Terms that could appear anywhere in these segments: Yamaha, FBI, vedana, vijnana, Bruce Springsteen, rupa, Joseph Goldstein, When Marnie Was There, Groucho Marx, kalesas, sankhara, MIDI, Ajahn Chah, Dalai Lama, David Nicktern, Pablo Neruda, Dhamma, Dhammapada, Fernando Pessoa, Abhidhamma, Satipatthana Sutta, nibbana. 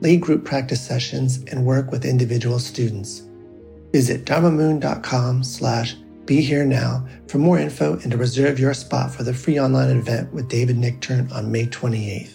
lead group practice sessions, and work with individual students. Visit dharmamoon.com/beherenow for more info and to reserve your spot for the free online event with David Nicktern on May 28th.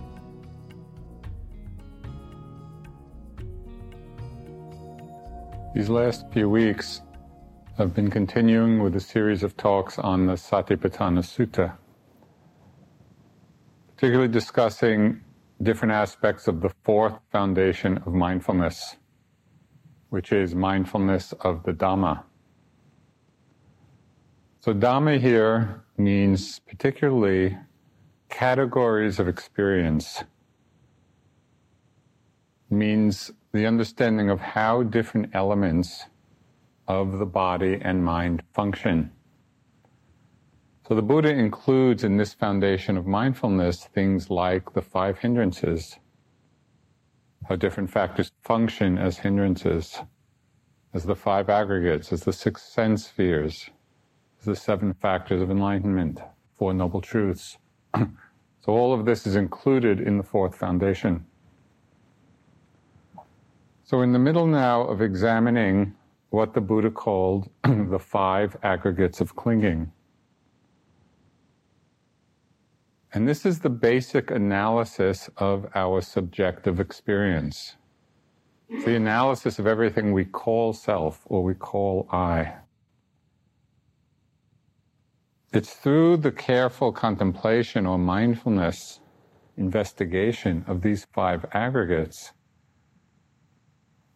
These last few weeks, I've been continuing with a series of talks on the Satipatthana Sutta, particularly discussing different aspects of the fourth foundation of mindfulness, which is mindfulness of the Dhamma. So Dhamma here means particularly categories of experience. It means the understanding of how different elements of the body and mind function. So the Buddha includes in this foundation of mindfulness things like the five hindrances, how different factors function as hindrances, as the five aggregates, as the six sense spheres, as the seven factors of enlightenment, four noble truths. So all of this is included in the fourth foundation. So in the middle now of examining what the Buddha called the five aggregates of clinging. And this is the basic analysis of our subjective experience. It's the analysis of everything we call self or we call I. It's through the careful contemplation or mindfulness investigation of these five aggregates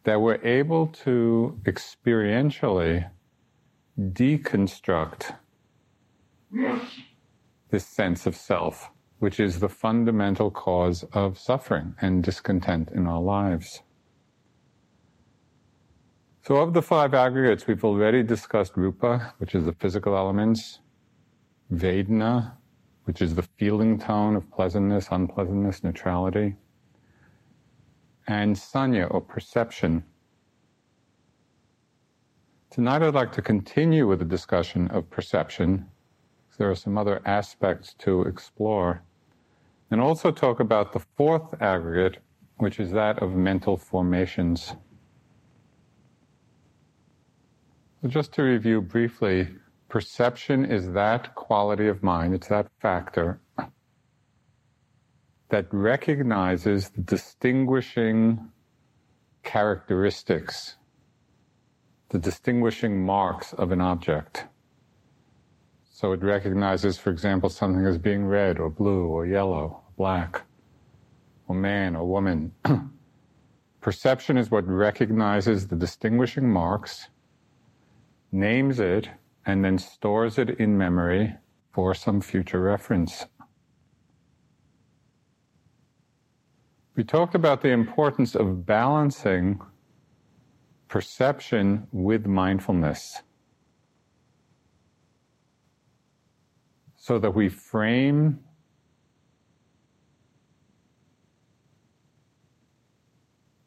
that we're able to experientially deconstruct this sense of self, which is the fundamental cause of suffering and discontent in our lives. So of the five aggregates, we've already discussed rupa, which is the physical elements, vedana, which is the feeling tone of pleasantness, unpleasantness, neutrality, and sanya, or perception. Tonight I'd like to continue with the discussion of perception. There are some other aspects to explore. and also talk about the fourth aggregate, which is that of mental formations. So just to review briefly, perception is that quality of mind, it's that factor that recognizes the distinguishing characteristics, the distinguishing marks of an object. So it recognizes, for example, something as being red or blue or yellow, black, or man or woman. Perception is what recognizes the distinguishing marks, names it, and then stores it in memory for some future reference. We talked about the importance of balancing perception with mindfulness so that we frame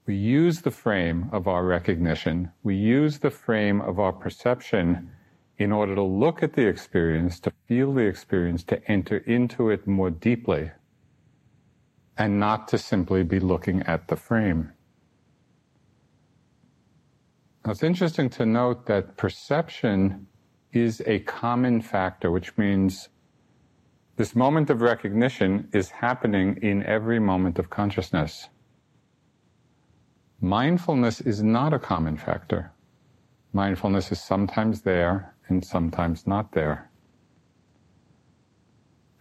we use the frame of our recognition, we use the frame of our perception in order to look at the experience, to feel the experience, to enter into it more deeply, and not to simply be looking at the frame. Now, it's interesting to note that perception is a common factor, which means this moment of recognition is happening in every moment of consciousness. Mindfulness is not a common factor. Mindfulness is sometimes there and sometimes not there.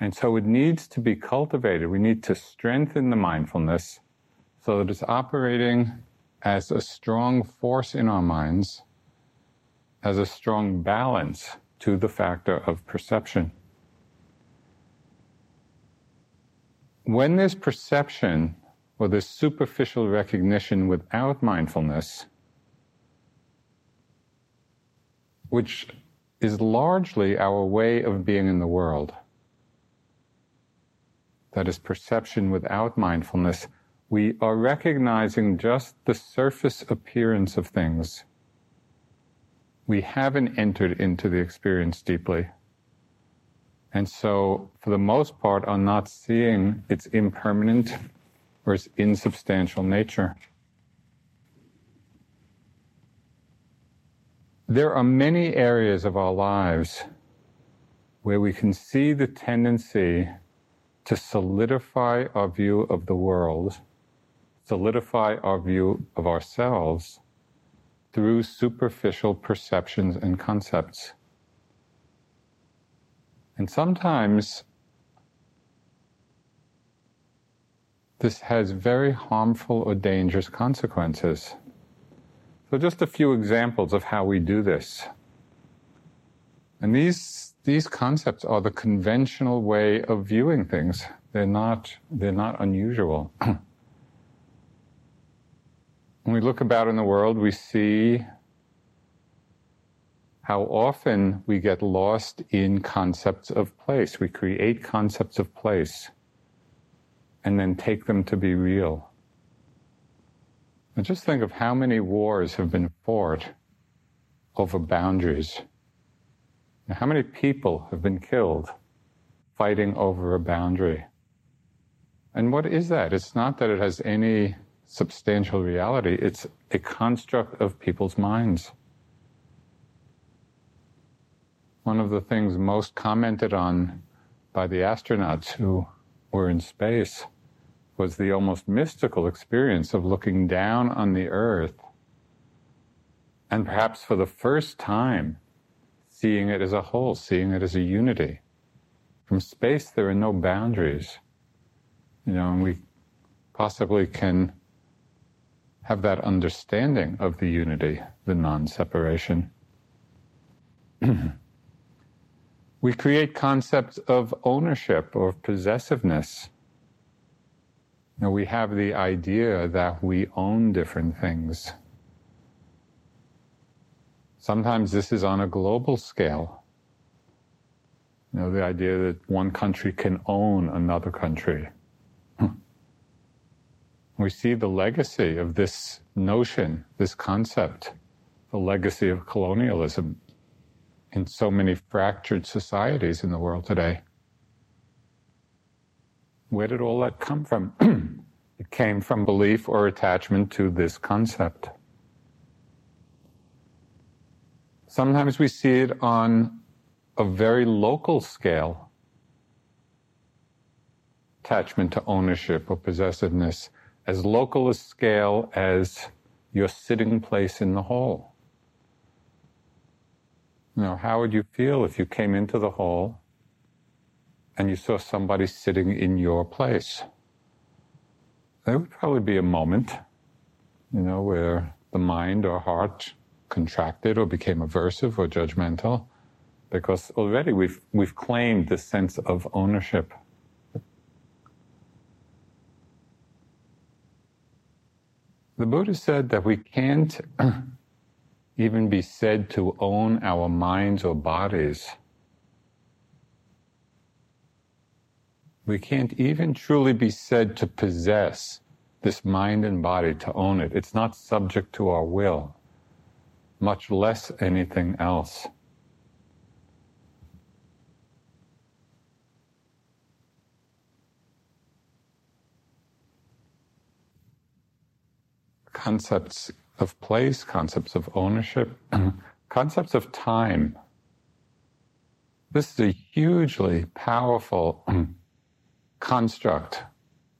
And so it needs to be cultivated. We need to strengthen the mindfulness so that it's operating as a strong force in our minds, as a strong balance to the factor of perception. When there's perception or there's superficial recognition without mindfulness, which is largely our way of being in the world. That is perception without mindfulness. We are recognizing just the surface appearance of things. We haven't entered into the experience deeply. And so, for the most part, are not seeing its impermanent or its insubstantial nature. There are many areas of our lives where we can see the tendency to solidify our view of the world, solidify our view of ourselves through superficial perceptions and concepts. And sometimes this has very harmful or dangerous consequences. So just a few examples of how we do this. And these concepts are the conventional way of viewing things. They're not unusual. When we look about in the world, we see how often we get lost in concepts of place. We create concepts of place and then take them to be real. And just think of how many wars have been fought over boundaries. And how many people have been killed fighting over a boundary. And what is that? It's not that it has any substantial reality. It's a construct of people's minds. One of the things most commented on by the astronauts who were in space was the almost mystical experience of looking down on the earth and perhaps for the first time seeing it as a whole, seeing it as a unity. From space there are no boundaries, and we possibly can have that understanding of the unity, the non-separation. We create concepts of ownership or possessiveness. Now, we have the idea that we own different things. Sometimes this is on a global scale. The idea that one country can own another country. We see the legacy of this notion, this concept, the legacy of colonialism in so many fractured societies in the world today. Where did all that come from? It came from belief or attachment to this concept. Sometimes we see it on a very local scale. Attachment to ownership or possessiveness, as local a scale as your sitting place in the hall. You know, how would you feel if you came into the hall and you saw somebody sitting in your place? There would probably be a moment, you know, where the mind or heart contracted or became aversive or judgmental, because already we've claimed this sense of ownership. The Buddha said that we can't even be said to own our minds or bodies. We can't even truly be said to possess this mind and body, to own it. It's not subject to our will, much less anything else. Concepts of place, concepts of ownership, concepts of time. This is a hugely powerful construct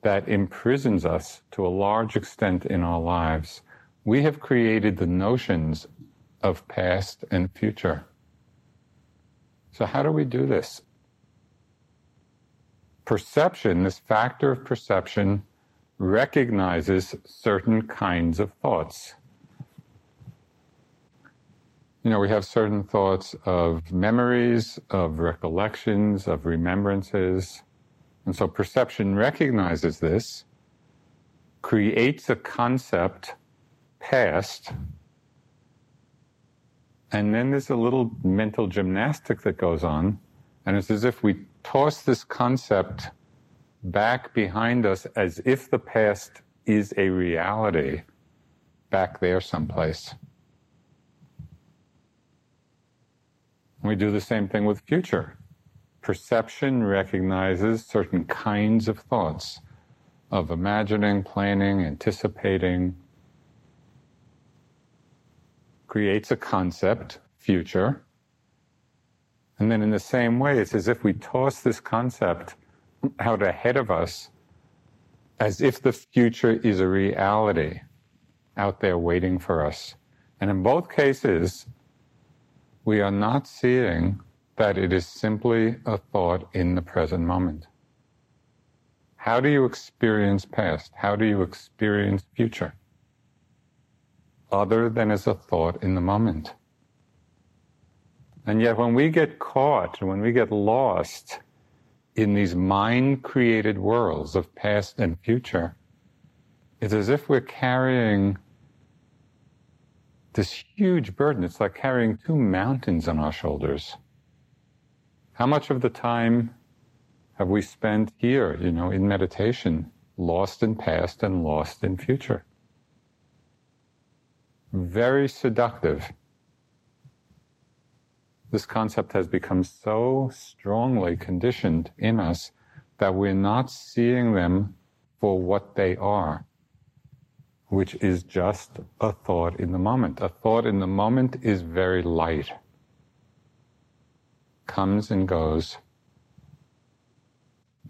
that imprisons us to a large extent in our lives. We have created the notions of past and future. So how do we do this? Perception, this factor of perception, recognizes certain kinds of thoughts. You know, we have certain thoughts of memories, of recollections, of remembrances. And so perception recognizes this, creates a concept, past, and then there's a little mental gymnastic that goes on, and it's as if we toss this concept back behind us as if the past is a reality back there someplace. We do the same thing with future. Perception recognizes certain kinds of thoughts, of imagining, planning, anticipating, creates a concept, future, and then in the same way, it's as if we toss this concept out ahead of us as if the future is a reality out there waiting for us. And in both cases, we are not seeing that it is simply a thought in the present moment. How do you experience past? How do you experience future? Other than as a thought in the moment. And yet when we get caught, when we get lost in these mind-created worlds of past and future, it's as if we're carrying this huge burden. It's like carrying two mountains on our shoulders. How much of the time have we spent here, you know, in meditation, lost in past and lost in future? Very seductive. This concept has become so strongly conditioned in us that we're not seeing them for what they are, which is just a thought in the moment. A thought in the moment is very light. Comes and goes.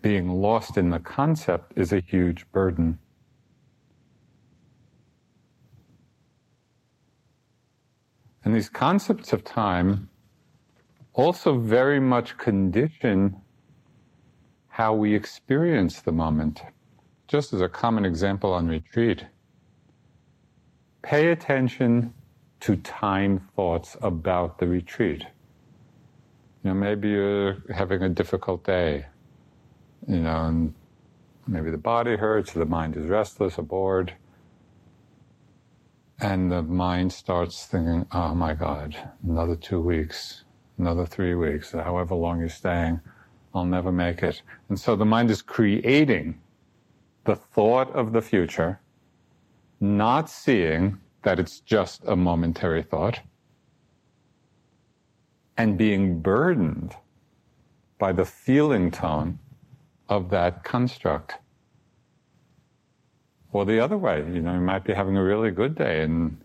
Being lost in the concept is a huge burden. And these concepts of time also very much condition how we experience the moment. Just as a common example on retreat, pay attention to time thoughts about the retreat. You know, maybe you're having a difficult day, you know, and maybe the body hurts, or the mind is restless or bored. And the mind starts thinking, oh my God, another 2 weeks, another 3 weeks, however long you're staying, I'll never make it. And so the mind is creating the thought of the future, not seeing that it's just a momentary thought, and being burdened by the feeling tone of that construct. Or the other way, you know, you might be having a really good day and,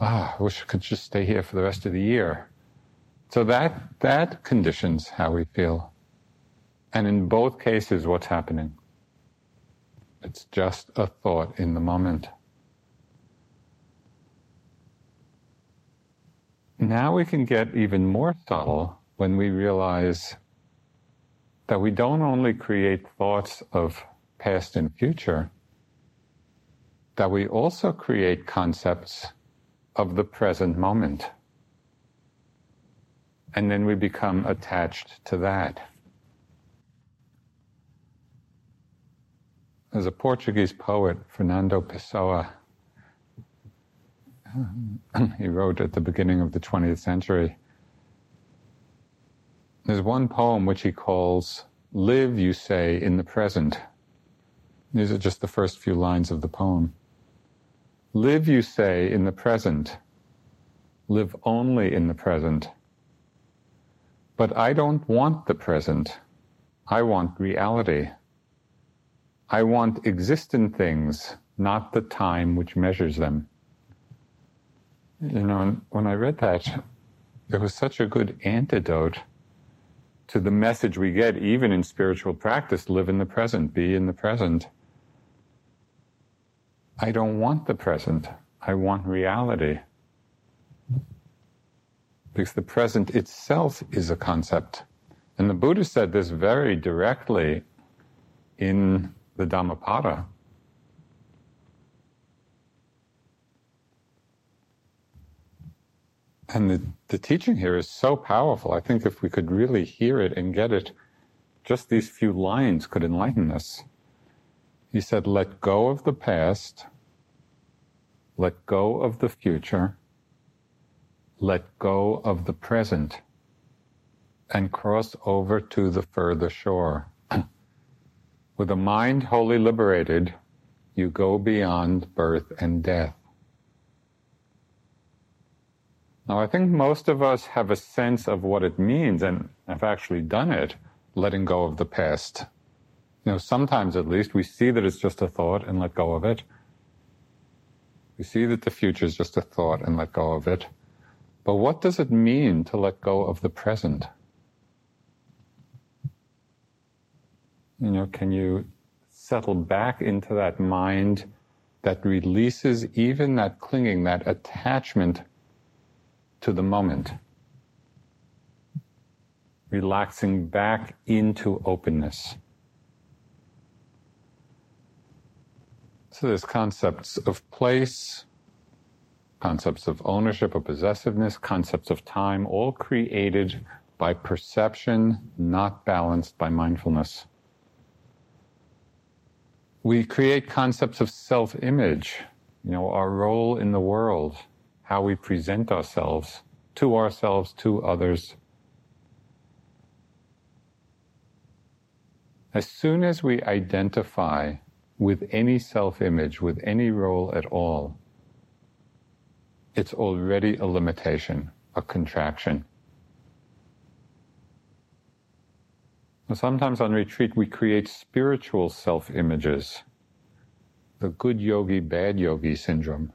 I wish I could just stay here for the rest of the year. So that conditions how we feel. And in both cases, what's happening? It's just a thought in the moment. Now we can get even more subtle when we realize that we don't only create thoughts of past and future, that we also create concepts of the present moment. And then we become attached to that. There's a Portuguese poet, Fernando Pessoa. He wrote at the beginning of the 20th century. There's one poem which he calls, "Live, you say, in the present." These are just the first few lines of the poem. Live, you say, in the present. Live only in the present. But I don't want the present. I want reality. I want existent things, not the time which measures them. You know, when I read that, it was such a good antidote to the message we get, even in spiritual practice, live in the present, be in the present. I don't want the present. I want reality. Because the present itself is a concept. And the Buddha said this very directly in the Dhammapada. And the teaching here is so powerful. I think if we could really hear it and get it, just these few lines could enlighten us. He said, let go of the past, let go of the future, let go of the present, and cross over to the further shore. With a mind wholly liberated, you go beyond birth and death. Now, I think most of us have a sense of what it means, and have actually done it, letting go of the past. You know, sometimes at least, we see that it's just a thought and let go of it. We see that the future is just a thought and let go of it. But what does it mean to let go of the present? You know, can you settle back into that mind that releases even that clinging, that attachment to the moment? Relaxing back into openness. So there's concepts of place, concepts of ownership or possessiveness, concepts of time, all created by perception, not balanced by mindfulness. We create concepts of self-image, you know, our role in the world, how we present ourselves, to others. As soon as we identify with any self-image, with any role at all, it's already a limitation, a contraction. Sometimes on retreat, we create spiritual self-images, the good yogi, bad yogi syndrome.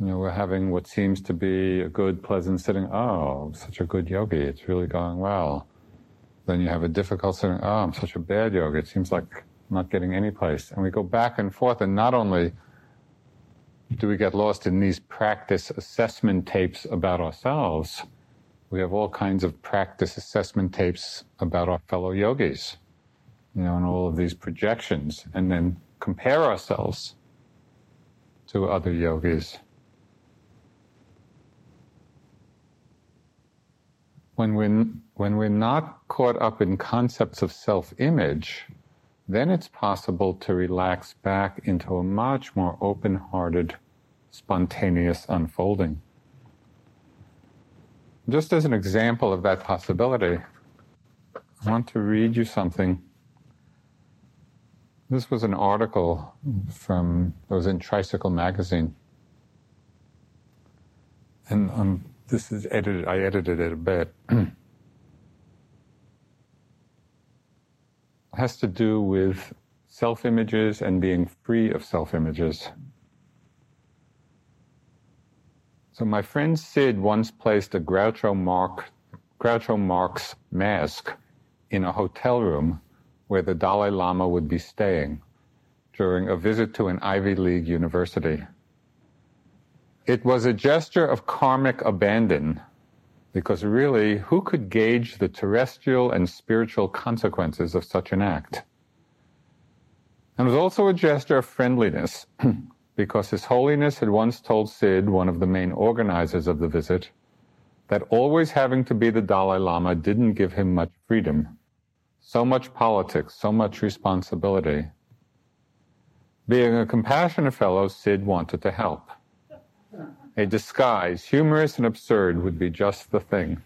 You know, we're having what seems to be a good, pleasant sitting. Oh, I'm such a good yogi. It's really going well. Then you have a difficult sitting. Oh, I'm such a bad yogi. It seems like I'm not getting any place. And we go back and forth, and not only do we get lost in these practice assessment tapes about ourselves, we have all kinds of practice assessment tapes about our fellow yogis, you know, and all of these projections, and then compare ourselves to other yogis. When we're not caught up in concepts of self-image, then it's possible to relax back into a much more open-hearted, spontaneous unfolding. Just as an example of that possibility, I want to read you something. This was an article that was in Tricycle magazine. And this is edited, I edited it a bit. has to do with self-images and being free of self-images. So my friend Sid once placed a Groucho Marx mask in a hotel room where the Dalai Lama would be staying during a visit to an Ivy League university. It was a gesture of karmic abandon, because really, who could gauge the terrestrial and spiritual consequences of such an act? And it was also a gesture of friendliness, because His Holiness had once told Sid, one of the main organizers of the visit, that always having to be the Dalai Lama didn't give him much freedom. So much politics, so much responsibility. Being a compassionate fellow, Sid wanted to help. A disguise, humorous and absurd, would be just the thing.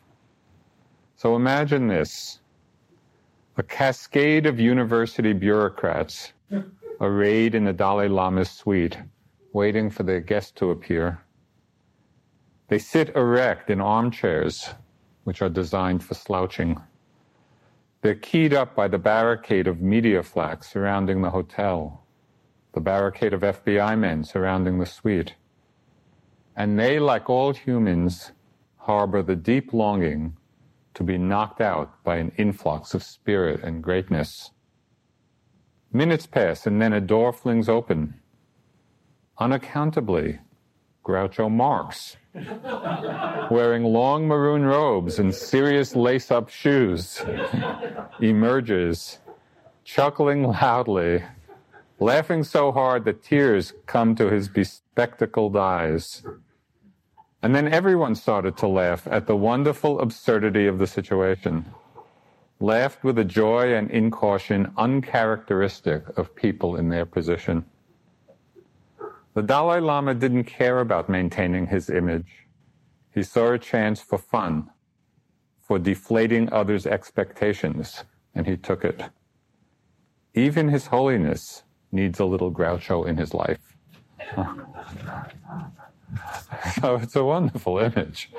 So imagine this: a cascade of university bureaucrats arrayed in the Dalai Lama's suite, waiting for their guest to appear. They sit erect in armchairs, which are designed for slouching. They're keyed up by the barricade of media flak surrounding the hotel, the barricade of FBI men surrounding the suite. And they, like all humans, harbor the deep longing to be knocked out by an influx of spirit and greatness. Minutes pass, and then a door flings open. Unaccountably, Groucho Marx, wearing long maroon robes and serious lace-up shoes, emerges, chuckling loudly, laughing so hard that tears come to his bespectacled eyes. And then everyone started to laugh at the wonderful absurdity of the situation, laughed with a joy and incaution uncharacteristic of people in their position. The Dalai Lama didn't care about maintaining his image. He saw a chance for fun, for deflating others' expectations, and he took it. Even His Holiness needs a little Groucho in his life. So it's a wonderful image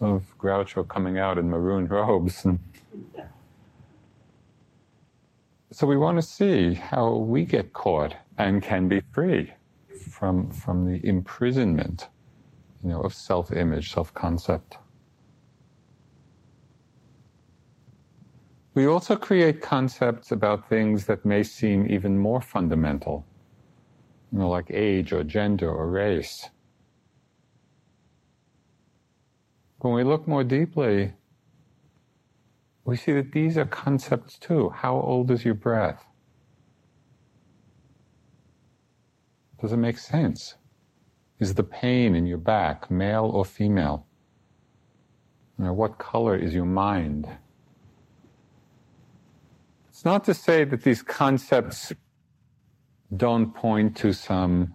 of Groucho coming out in maroon robes. So we want to see how we get caught and can be free from the imprisonment, of self-image, self-concept. We also create concepts about things that may seem even more fundamental, like age or gender or race. When we look more deeply, we see that these are concepts too. How old is your breath? Does it make sense? Is the pain in your back male or female? What color is your mind? It's not to say that these concepts don't point to some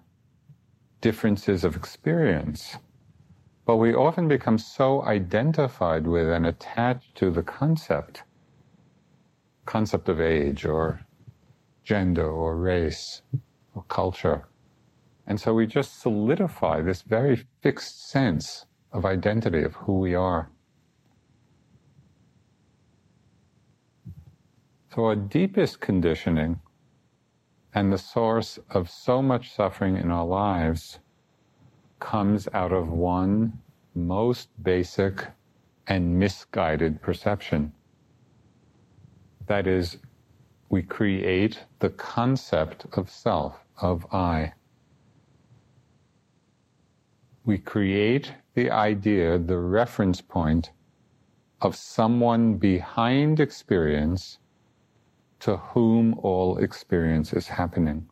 differences of experience, but we often become so identified with and attached to the concept of age or gender or race or culture. And so we just solidify this very fixed sense of identity, of who we are. So our deepest conditioning and the source of so much suffering in our lives comes out of one most basic and misguided perception. That is, we create the concept of self, of I. We create the idea, the reference point of someone behind experience to whom all experience is happening.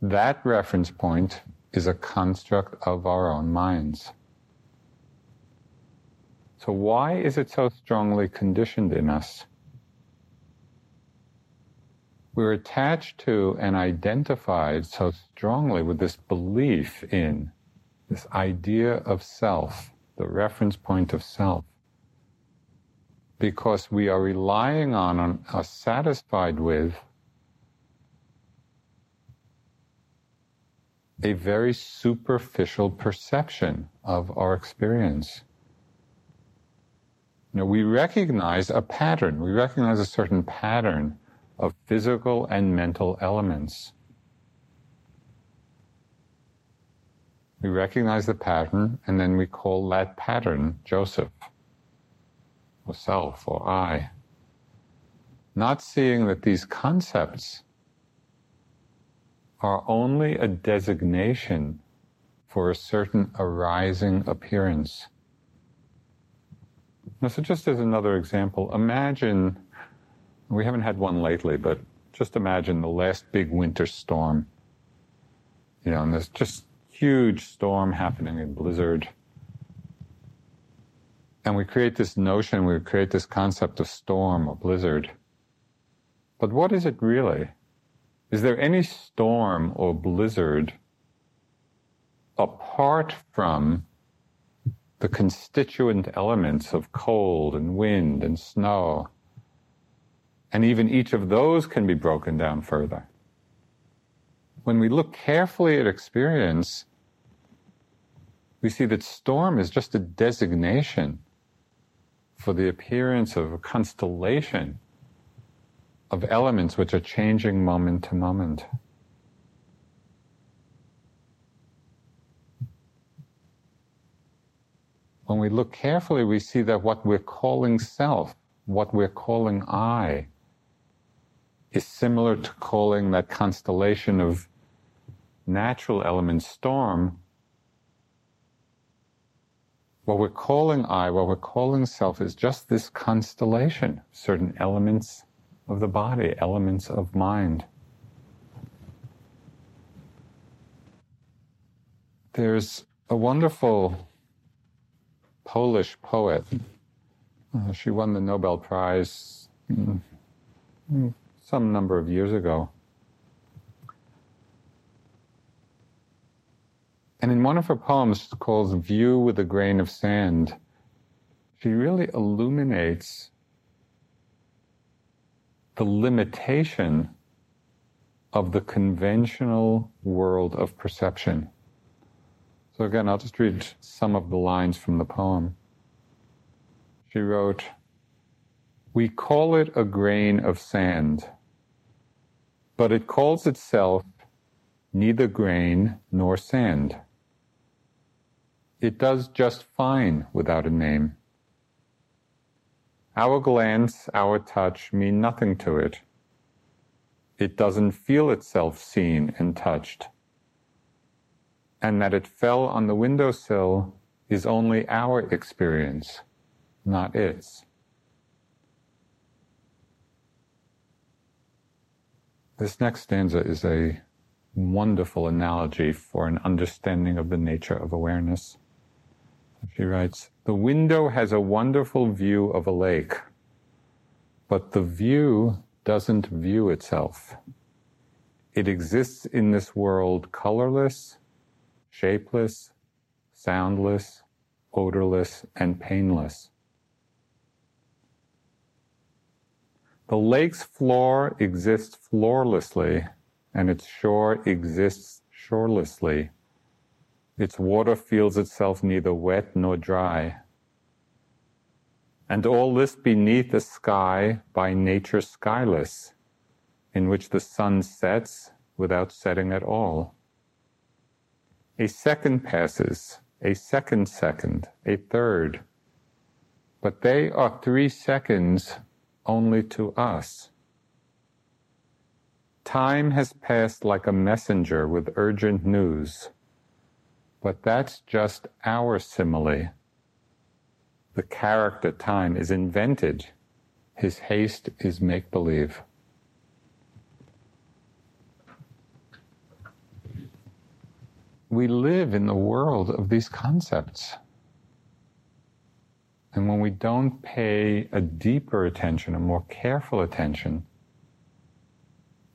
That reference point is a construct of our own minds. So why is it so strongly conditioned in us? We're attached to and identified so strongly with this belief in this idea of self, the reference point of self, because we are relying on and are satisfied with a very superficial perception of our experience. You know, we recognize a pattern. We recognize a certain pattern of physical and mental elements. We recognize the pattern, and then we call that pattern Joseph, or self, or I. Not seeing that these concepts are only a designation for a certain arising appearance. Now, so just as another example, imagine, we haven't had one lately, but just imagine the last big winter storm. You know, and there's just huge storm happening, a blizzard. And we create this notion, we create this concept of storm or blizzard. But what is it really? Is there any storm or blizzard apart from the constituent elements of cold and wind and snow? And even each of those can be broken down further. When we look carefully at experience, we see that storm is just a designation for the appearance of a constellation of elements which are changing moment to moment. When we look carefully, we see that what we're calling self, what we're calling I, is similar to calling that constellation of natural elements storm. What we're calling I, what we're calling self, is just this constellation, certain elements of the body, elements of mind. There's a wonderful Polish poet. She won the Nobel Prize some number of years ago. And in one of her poems called View with a Grain of Sand, she really illuminates the limitation of the conventional world of perception. So again, I'll just read some of the lines from the poem. She wrote, "We call it a grain of sand, but it calls itself neither grain nor sand. It does just fine without a name. Our glance, our touch mean nothing to it. It doesn't feel itself seen and touched. And that it fell on the windowsill is only our experience, not its." This next stanza is a wonderful analogy for an understanding of the nature of awareness. She writes, "The window has a wonderful view of a lake, but the view doesn't view itself. It exists in this world colorless, shapeless, soundless, odorless, and painless. The lake's floor exists floorlessly, and its shore exists shorelessly. Its water feels itself neither wet nor dry. And all this beneath a sky by nature skyless, in which the sun sets without setting at all. A second passes, a second, a third. But they are 3 seconds only to us. Time has passed like a messenger with urgent news. But that's just our simile. The character time is invented. His haste is make-believe." We live in the world of these concepts. And when we don't pay a deeper attention, a more careful attention,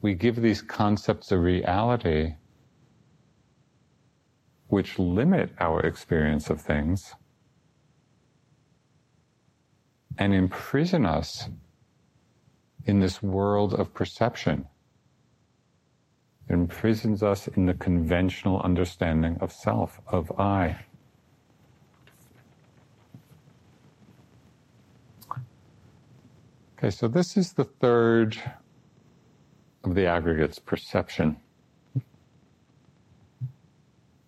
we give these concepts a reality which limit our experience of things and imprison us in this world of perception. It imprisons us in the conventional understanding of self, of I. Okay, so this is the third of the aggregates, perception.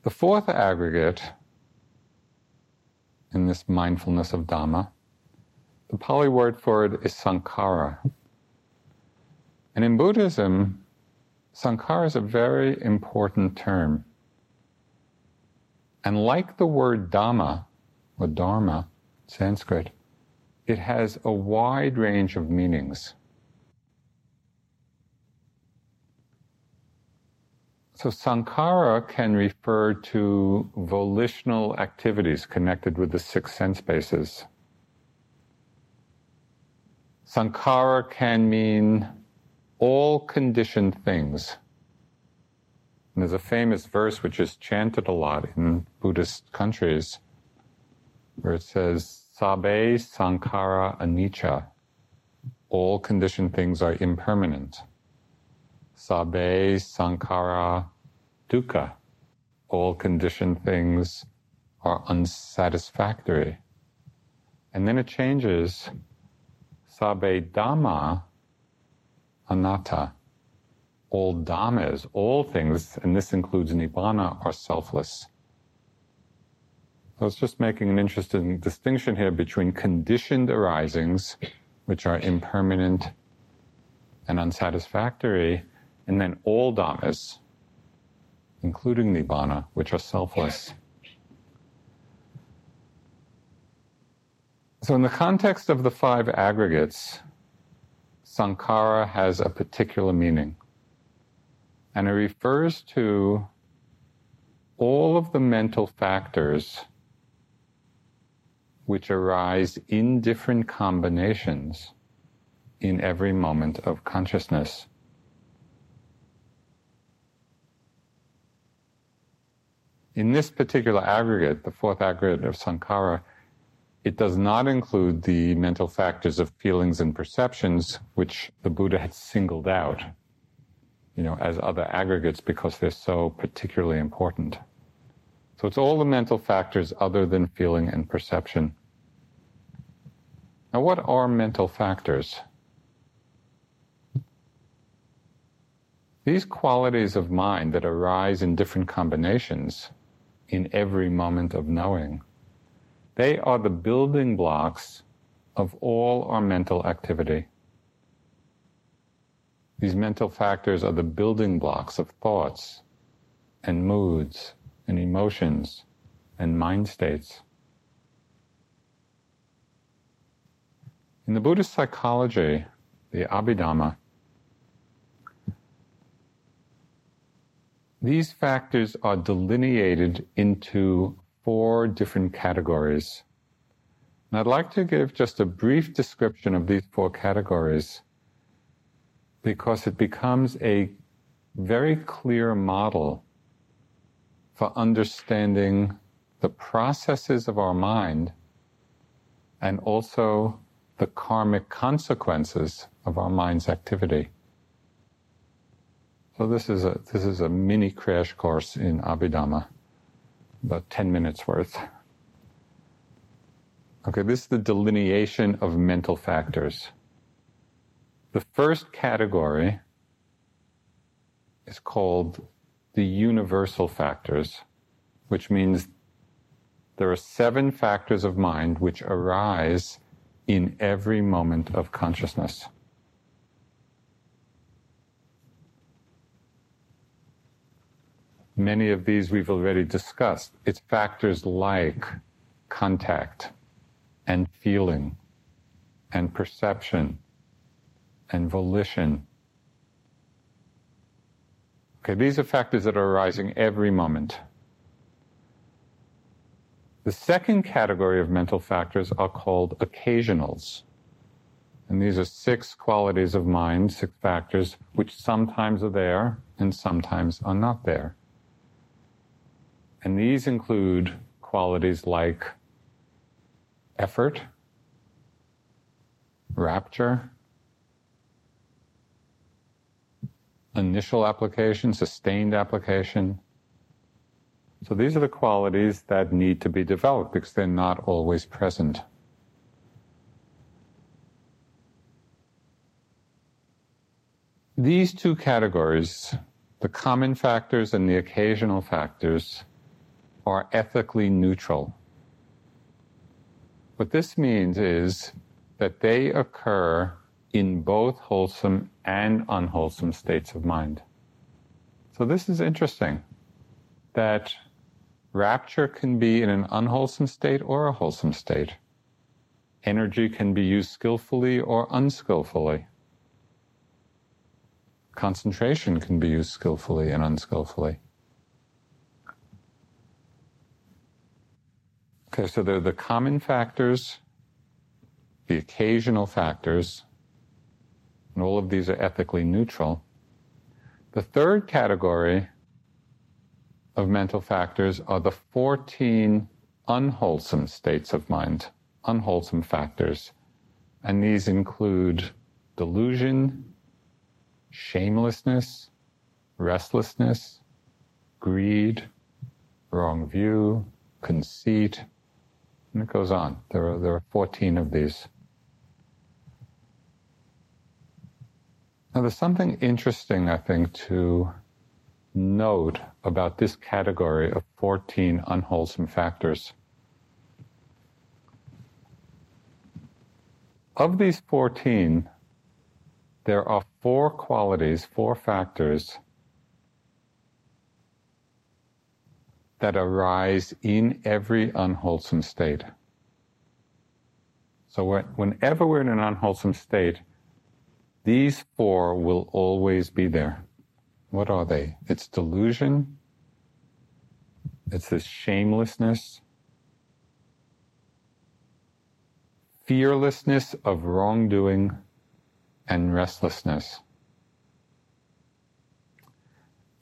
The fourth aggregate in this mindfulness of Dhamma, the Pali word for it is sankhara. And in Buddhism, sankhara is a very important term. And like the word Dhamma, or Dharma, Sanskrit, it has a wide range of meanings. So sankhara can refer to volitional activities connected with the six sense bases. Sankhara can mean all conditioned things. And there's a famous verse which is chanted a lot in Buddhist countries, where it says, Sabe sankhara anicca. All conditioned things are impermanent. Sabe sankhara dukkha. All conditioned things are unsatisfactory. And then it changes. Sabe dhamma anatta. All dhammas, all things, and this includes nibbana, are selfless. So it's just making an interesting distinction here between conditioned arisings, which are impermanent and unsatisfactory, and then all dhammas, including nibbana, which are selfless. So in the context of the five aggregates, sankhara has a particular meaning. And it refers to all of the mental factors which arise in different combinations in every moment of consciousness. In this particular aggregate, the fourth aggregate of sankhara, it does not include the mental factors of feelings and perceptions, which the Buddha had singled out, you know, as other aggregates because they're so particularly important. So it's all the mental factors other than feeling and perception. Now, what are mental factors? These qualities of mind that arise in different combinations in every moment of knowing, they are the building blocks of all our mental activity. These mental factors are the building blocks of thoughts and moods and emotions and mind states. In the Buddhist psychology, the Abhidhamma, these factors are delineated into four different categories. And I'd like to give just a brief description of these four categories, because it becomes a very clear model for understanding the processes of our mind and also the karmic consequences of our mind's activity. So this is a mini crash course in Abhidhamma, about 10 minutes worth. Okay, this is the delineation of mental factors. The first category is called the universal factors, which means there are seven factors of mind which arise in every moment of consciousness. Many of these we've already discussed. It's factors like contact and feeling and perception and volition. Okay, these are factors that are arising every moment. The second category of mental factors are called occasionals. And these are six qualities of mind, six factors, which sometimes are there and sometimes are not there. And these include qualities like effort, rapture, initial application, sustained application. So these are the qualities that need to be developed because they're not always present. These two categories, the common factors and the occasional factors, are ethically neutral. What this means is that they occur in both wholesome and unwholesome states of mind. So this is interesting, that rapture can be in an unwholesome state or a wholesome state. Energy can be used skillfully or unskillfully. Concentration can be used skillfully and unskillfully. Okay, so they're the common factors, the occasional factors, and all of these are ethically neutral. The third category of mental factors are the 14 unwholesome states of mind, unwholesome factors. And these include delusion, shamelessness, restlessness, greed, wrong view, conceit, and it goes on. There are 14 of these. Now there's something interesting, I think, to note about this category of 14 unwholesome factors. Of these 14, there are four qualities, four factors that arise in every unwholesome state. So whenever we're in an unwholesome state, these four will always be there. What are they? It's delusion, it's this shamelessness, fearlessness of wrongdoing, and restlessness.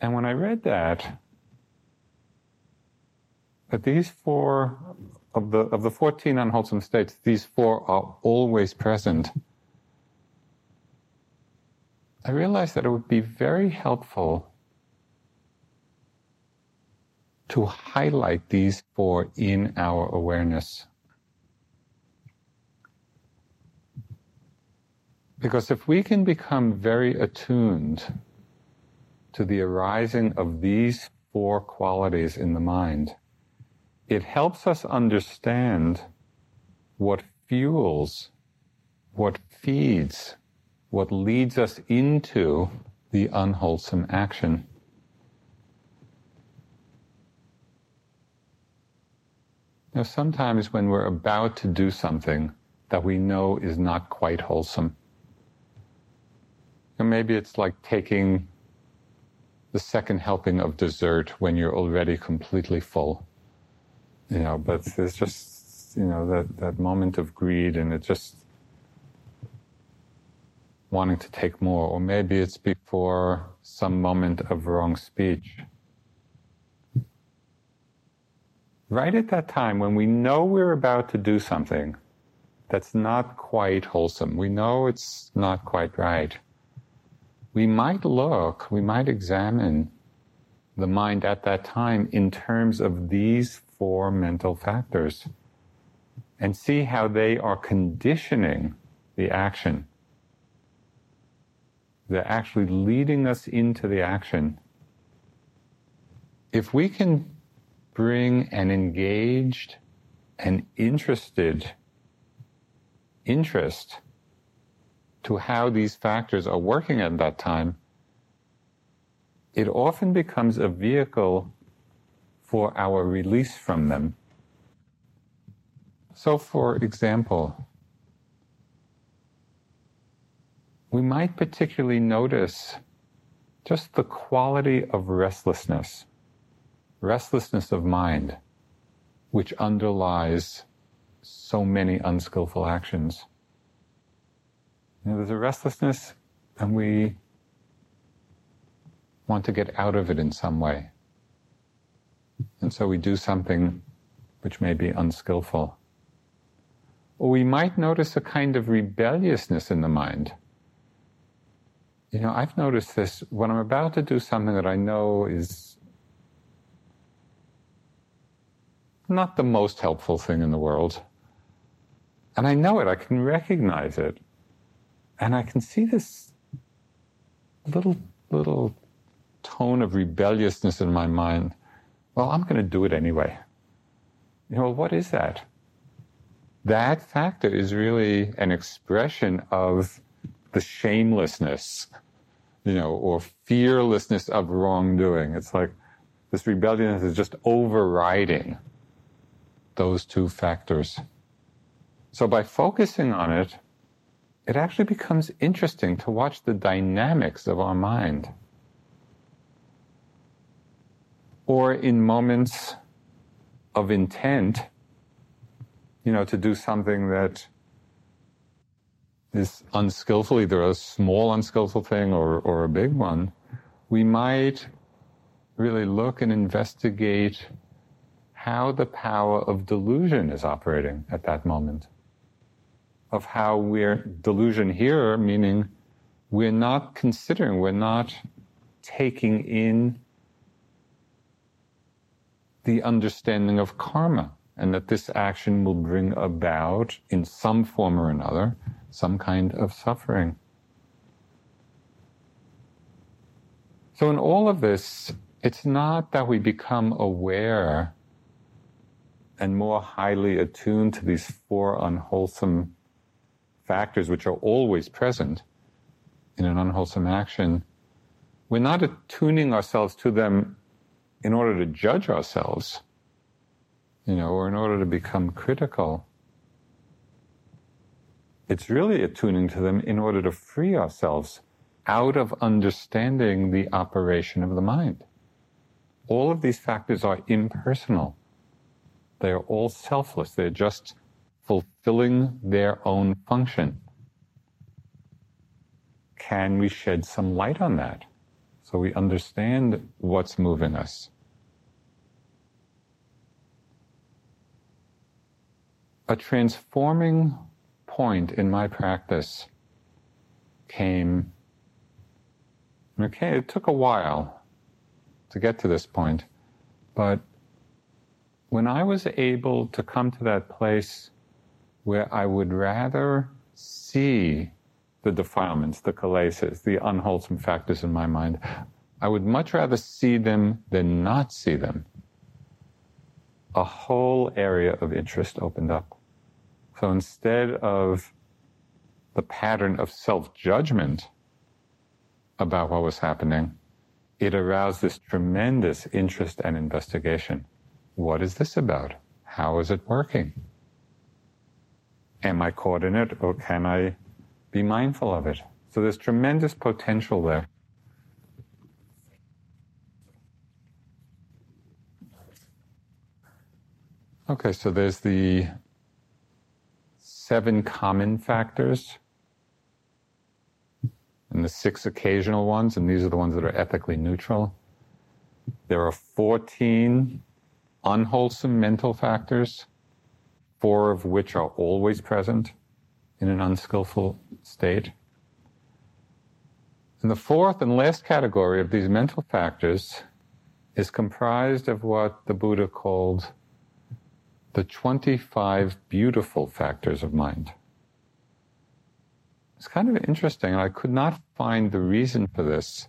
And when I read that these four, of the 14 unwholesome states, these four are always present, I realized that it would be very helpful to highlight these four in our awareness. Because if we can become very attuned to the arising of these four qualities in the mind, it helps us understand what fuels, what feeds, what leads us into the unwholesome action. Now, sometimes when we're about to do something that we know is not quite wholesome, and maybe it's like taking the second helping of dessert when you're already completely full, but there's just, that moment of greed, and it just wanting to take more. Or maybe it's before some moment of wrong speech. Right at that time, when we know we're about to do something that's not quite wholesome, we know it's not quite right, we might look, we might examine the mind at that time in terms of these four mental factors and see how they are conditioning the action. They're actually leading us into the action. If we can bring an engaged and interested interest to how these factors are working at that time, it often becomes a vehicle for our release from them. So, for example, we might particularly notice just the quality of restlessness, restlessness of mind, which underlies so many unskillful actions. There's a restlessness, and we want to get out of it in some way. And so we do something which may be unskillful. Or we might notice a kind of rebelliousness in the mind. I've noticed this when I'm about to do something that I know is not the most helpful thing in the world. And I know it, I can recognize it. And I can see this little tone of rebelliousness in my mind. Well, I'm going to do it anyway. You know, what is that? That factor is really an expression of the shamelessness, you know, or fearlessness of wrongdoing. It's like this rebelliousness is just overriding those two factors. So by focusing on it, it actually becomes interesting to watch the dynamics of our mind. Or in moments of intent, you know, to do something that is unskillful, either a small unskillful thing or a big one, we might really look and investigate how the power of delusion is operating at that moment. Of how we're delusion here, meaning we're not considering, we're not taking in the understanding of karma, and that this action will bring about, in some form or another, some kind of suffering. So in all of this, it's not that we become aware and more highly attuned to these four unwholesome factors, which are always present in an unwholesome action. We're not attuning ourselves to them in order to judge ourselves, you know, or in order to become critical. It's really attuning to them in order to free ourselves out of understanding the operation of the mind. All of these factors are impersonal. They are all selfless. They're just fulfilling their own function. Can we shed some light on that so we understand what's moving us? A transforming point in my practice came, okay, it took a while to get to this point, but when I was able to come to that place where I would rather see the defilements, the kalesas, the unwholesome factors in my mind, I would much rather see them than not see them, a whole area of interest opened up. So instead of the pattern of self-judgment about what was happening, it aroused this tremendous interest and investigation. What is this about? How is it working? Am I caught in it, or can I be mindful of it? So there's tremendous potential there. Okay, so there's the 7 common factors and the 6 occasional ones, and these are the ones that are ethically neutral. There are 14 unwholesome mental factors, 4 of which are always present in an unskillful state. And the 4th and last category of these mental factors is comprised of what the Buddha called the 25 beautiful factors of mind. It's kind of interesting, and I could not find the reason for this.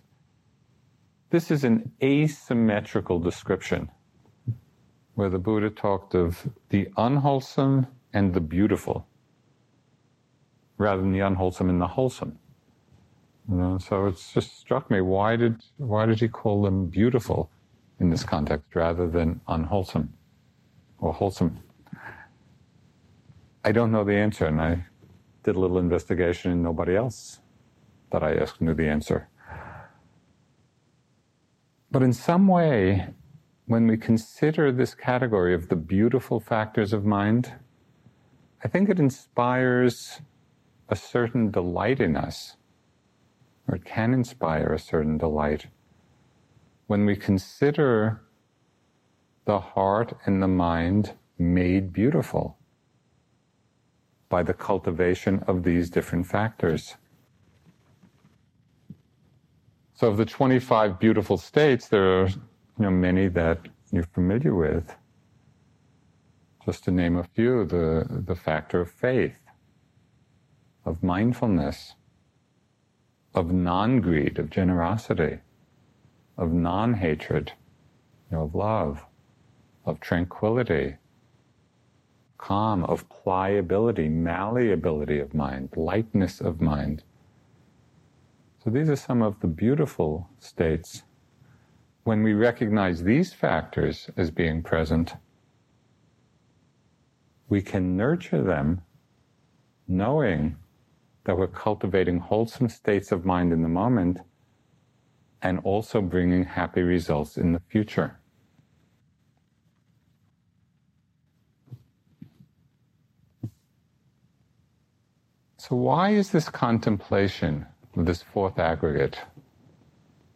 This is an asymmetrical description, where the Buddha talked of the unwholesome and the beautiful, rather than the unwholesome and the wholesome. You know, so it's just struck me, why did he call them beautiful in this context rather than unwholesome or wholesome? I don't know the answer, and I did a little investigation, and nobody else that I asked knew the answer. But in some way, when we consider this category of the beautiful factors of mind, I think it inspires a certain delight in us, or it can inspire a certain delight. When we consider the heart and the mind made beautiful by the cultivation of these different factors. So of the 25 beautiful states, there are many that you're familiar with. Just to name a few, the factor of faith, of mindfulness, of non-greed, of generosity, of non-hatred, of love, of tranquility, calm, of pliability, malleability of mind, lightness of mind. So these are some of the beautiful states. When we recognize these factors as being present, we can nurture them knowing that we're cultivating wholesome states of mind in the moment and also bringing happy results in the future. So why is this contemplation of this fourth aggregate,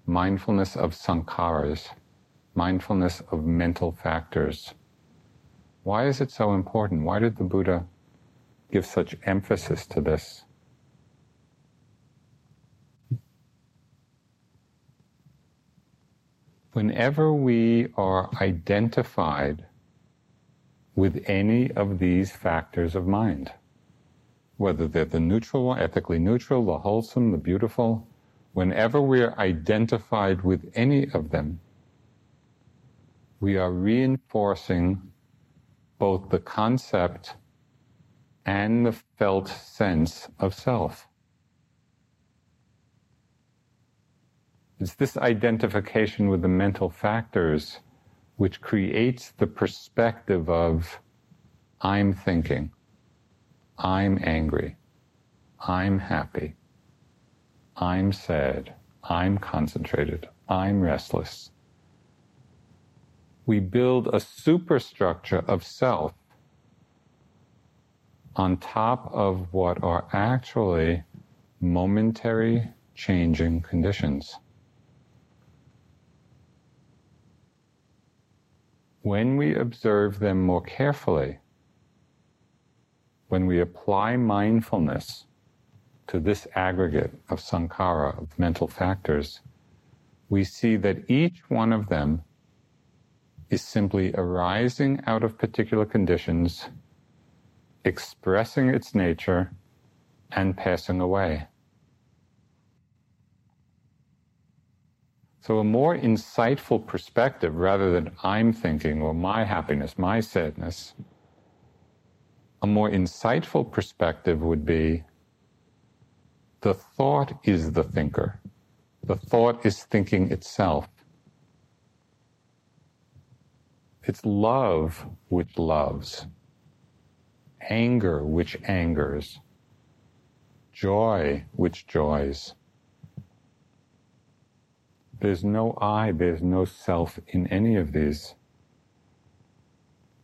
mindfulness of sankharas, mindfulness of mental factors, why is it so important? Why did the Buddha give such emphasis to this? Whenever we are identified with any of these factors of mind, whether they're the neutral, ethically neutral, the wholesome, the beautiful, whenever we are identified with any of them, we are reinforcing both the concept and the felt sense of self. It's this identification with the mental factors which creates the perspective of, I'm thinking, I'm angry, I'm happy, I'm sad, I'm concentrated, I'm restless. We build a superstructure of self on top of what are actually momentary changing conditions. When we observe them more carefully, when we apply mindfulness to this aggregate of sankhara, of mental factors, we see that each one of them is simply arising out of particular conditions, expressing its nature, and passing away. So a more insightful perspective, rather than I'm thinking, or my happiness, my sadness, a more insightful perspective would be, the thought is the thinker. The thought is thinking itself. It's love which loves, anger which angers, joy which joys. There's no I, there's no self in any of these.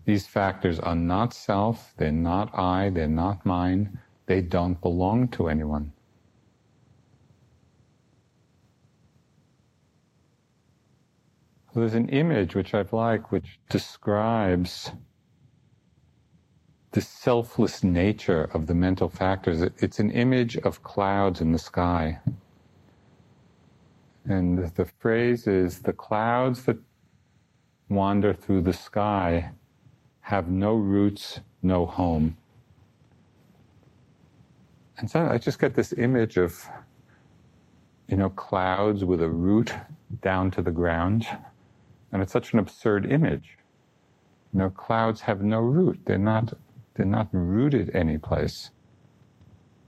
These factors are not self, they're not I, they're not mine, they don't belong to anyone. There's an image which I'd like, which describes the selfless nature of the mental factors. It's an image of clouds in the sky. And the phrase is, the clouds that wander through the sky have no roots, no home. And so I just get this image of, clouds with a root down to the ground. And it's such an absurd image. Clouds have no root. They're not rooted any place.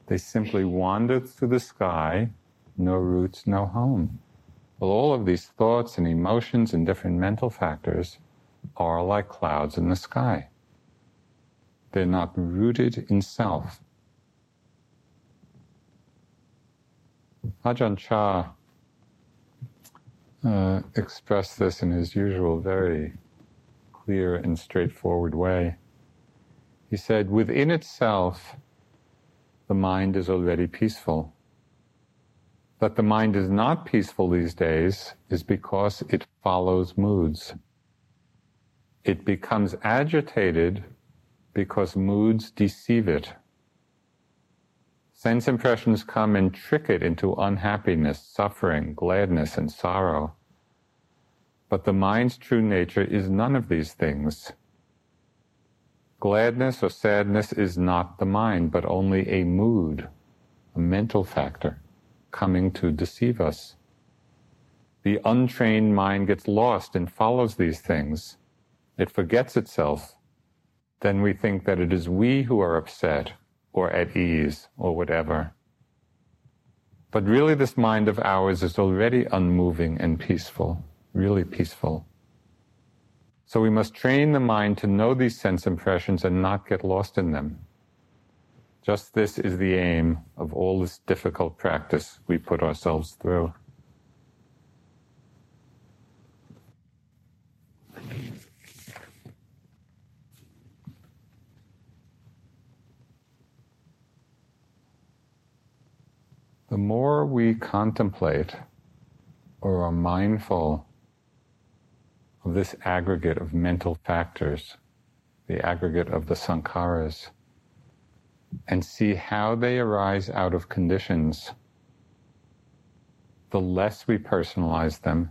They simply wander through the sky, no roots, no home. Well, all of these thoughts and emotions and different mental factors are like clouds in the sky. They're not rooted in self. Ajahn Chah expressed this in his usual very clear and straightforward way. He said, within itself, the mind is already peaceful. That the mind is not peaceful these days is because it follows moods. It becomes agitated because moods deceive it. Sense impressions come and trick it into unhappiness, suffering, gladness, and sorrow. But the mind's true nature is none of these things. Gladness or sadness is not the mind, but only a mood, a mental factor, coming to deceive us. The untrained mind gets lost and follows these things. It forgets itself. Then we think that it is we who are upset or at ease or whatever. But really this mind of ours is already unmoving and peaceful, really peaceful. So we must train the mind to know these sense impressions and not get lost in them. Just this is the aim of all this difficult practice we put ourselves through. The more we contemplate or are mindful of this aggregate of mental factors, the aggregate of the sankharas, and see how they arise out of conditions, the less we personalize them,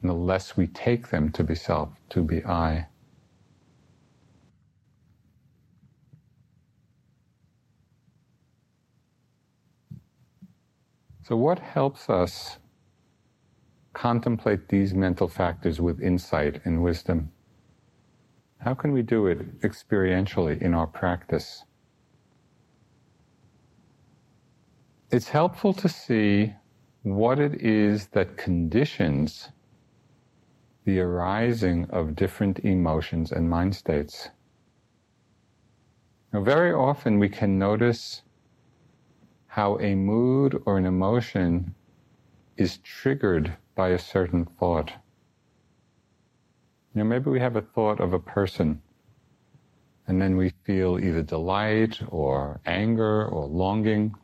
and the less we take them to be self, to be I. So what helps us contemplate these mental factors with insight and wisdom? How can we do it experientially in our practice? It's helpful to see what it is that conditions the arising of different emotions and mind states. Now, very often we can notice how a mood or an emotion is triggered by a certain thought. You know, maybe we have a thought of a person, and then we feel either delight or anger or longing.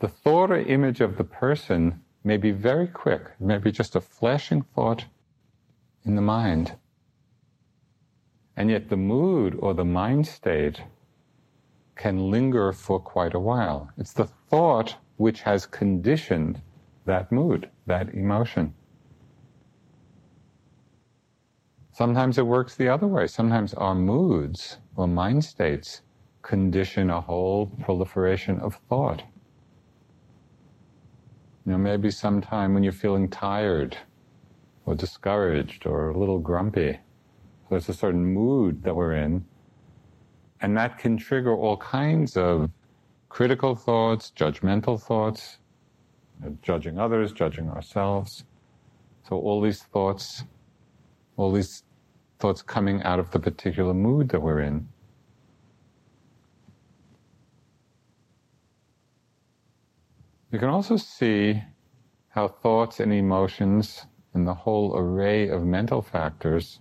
The thought or image of the person may be very quick, maybe just a flashing thought in the mind. And yet the mood or the mind state can linger for quite a while. It's the thought which has conditioned that mood, that emotion. Sometimes it works the other way. Sometimes our moods or mind states condition a whole proliferation of thought. You know, maybe sometime when you're feeling tired or discouraged or a little grumpy, there's a certain mood that we're in, and that can trigger all kinds of critical thoughts, judgmental thoughts, judging others, judging ourselves. So all these thoughts coming out of the particular mood that we're in. You can also see how thoughts and emotions and the whole array of mental factors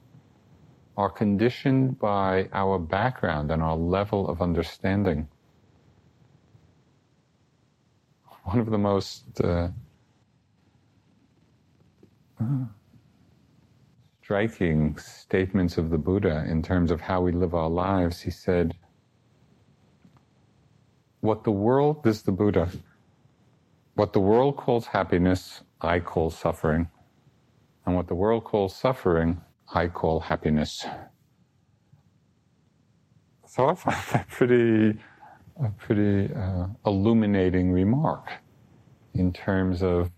are conditioned by our background and our level of understanding. One of the most striking statements of the Buddha in terms of how we live our lives, he said, what the world calls happiness, I call suffering. And what the world calls suffering, I call happiness. So I find that a pretty illuminating remark in terms of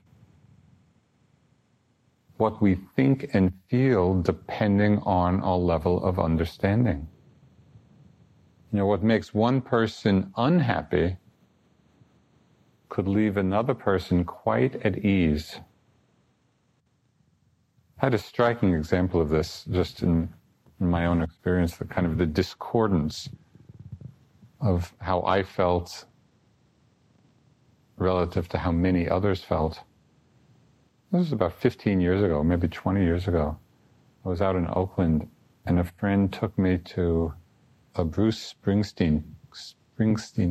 what we think and feel depending on our level of understanding. You know, what makes one person unhappy could leave another person quite at ease. I had a striking example of this just in my own experience, the kind of the discordance of how I felt relative to how many others felt. This was about 15 years ago, maybe 20 years ago. I was out in Oakland, and a friend took me to a Bruce Springsteen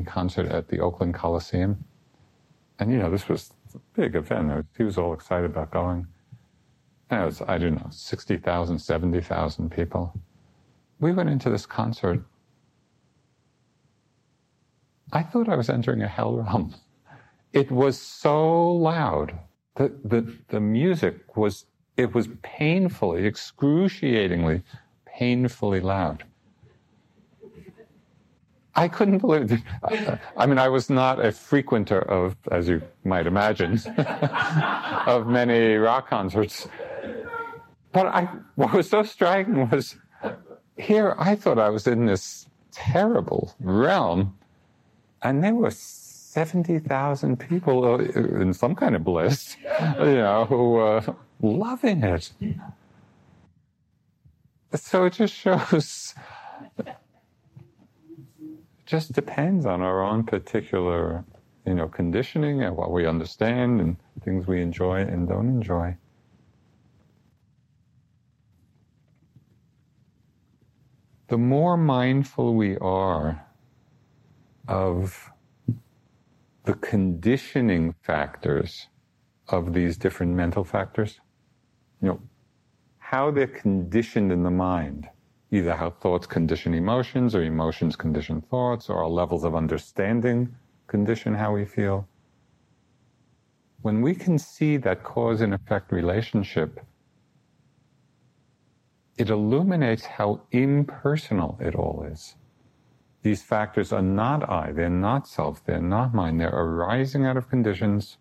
concert at the Oakland Coliseum. And, you know, this was a big event. He was all excited about going. It was, I don't know, 60,000, 70,000 people. We went into this concert. I thought I was entering a hell realm. It was so loud. The music was, it was painfully, excruciatingly, painfully loud. I couldn't believe it. I mean, I was not a frequenter of, as you might imagine, of many rock concerts. But what was so striking was, here I thought I was in this terrible realm, and there were 70,000 people in some kind of bliss, who were loving it. So it just shows, just depends on our own particular, conditioning and what we understand and things we enjoy and don't enjoy. The more mindful we are of the conditioning factors of these different mental factors, how they're conditioned in the mind, either how thoughts condition emotions or emotions condition thoughts, or our levels of understanding condition how we feel. When we can see that cause and effect relationship, it illuminates how impersonal it all is. These factors are not I, they're not self, they're not mine. They're arising out of conditions.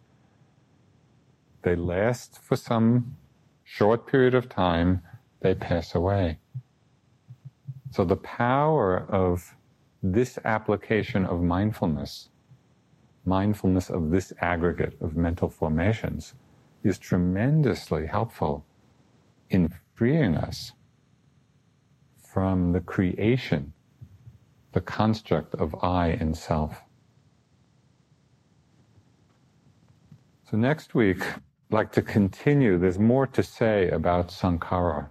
They last for some short period of time, they pass away. So the power of this application of mindfulness of this aggregate of mental formations, is tremendously helpful in freeing us from the creation, the construct of I and self. So next week, I'd like to continue. There's more to say about sankhara.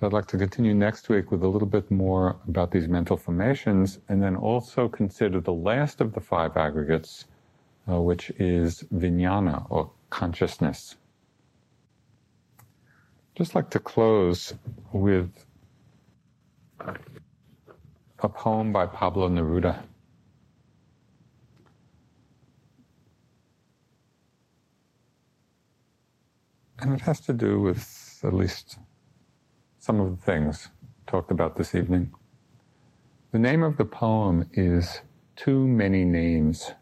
So I'd like to continue next week with a little bit more about these mental formations, and then also consider the last of the five aggregates, which is vijnana, or consciousness. Just like to close with a poem by Pablo Neruda. And it has to do with at least some of the things talked about this evening. The name of the poem is Too Many Names.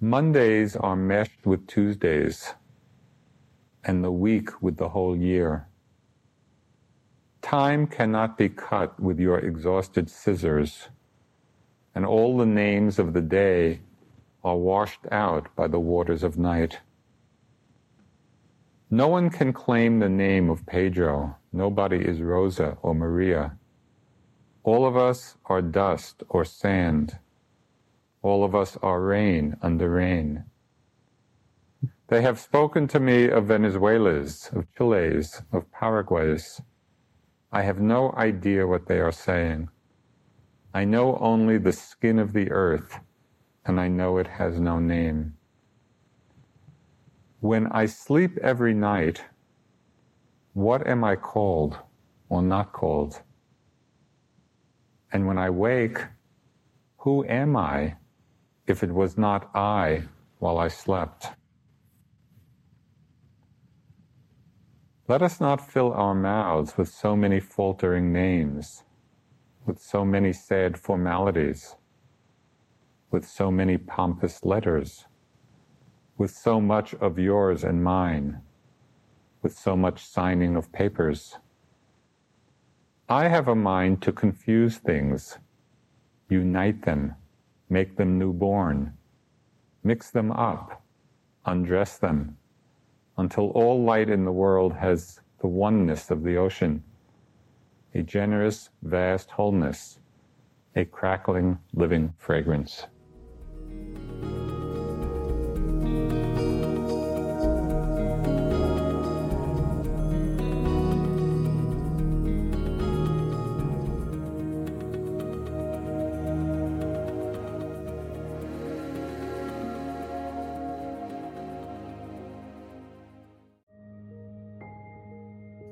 Mondays are meshed with Tuesdays, and the week with the whole year. Time cannot be cut with your exhausted scissors, and all the names of the day are washed out by the waters of night. No one can claim the name of Pedro. Nobody is Rosa or Maria. All of us are dust or sand. All of us are rain under rain. They have spoken to me of Venezuelas, of Chiles, of Paraguays. I have no idea what they are saying. I know only the skin of the earth, and I know it has no name. When I sleep every night, what am I called or not called? And when I wake, who am I if it was not I while I slept? Let us not fill our mouths with so many faltering names, with so many sad formalities, with so many pompous letters, with so much of yours and mine, with so much signing of papers. I have a mind to confuse things, unite them, make them newborn, mix them up, undress them, until all light in the world has the oneness of the ocean, a generous, vast wholeness, a crackling, living fragrance.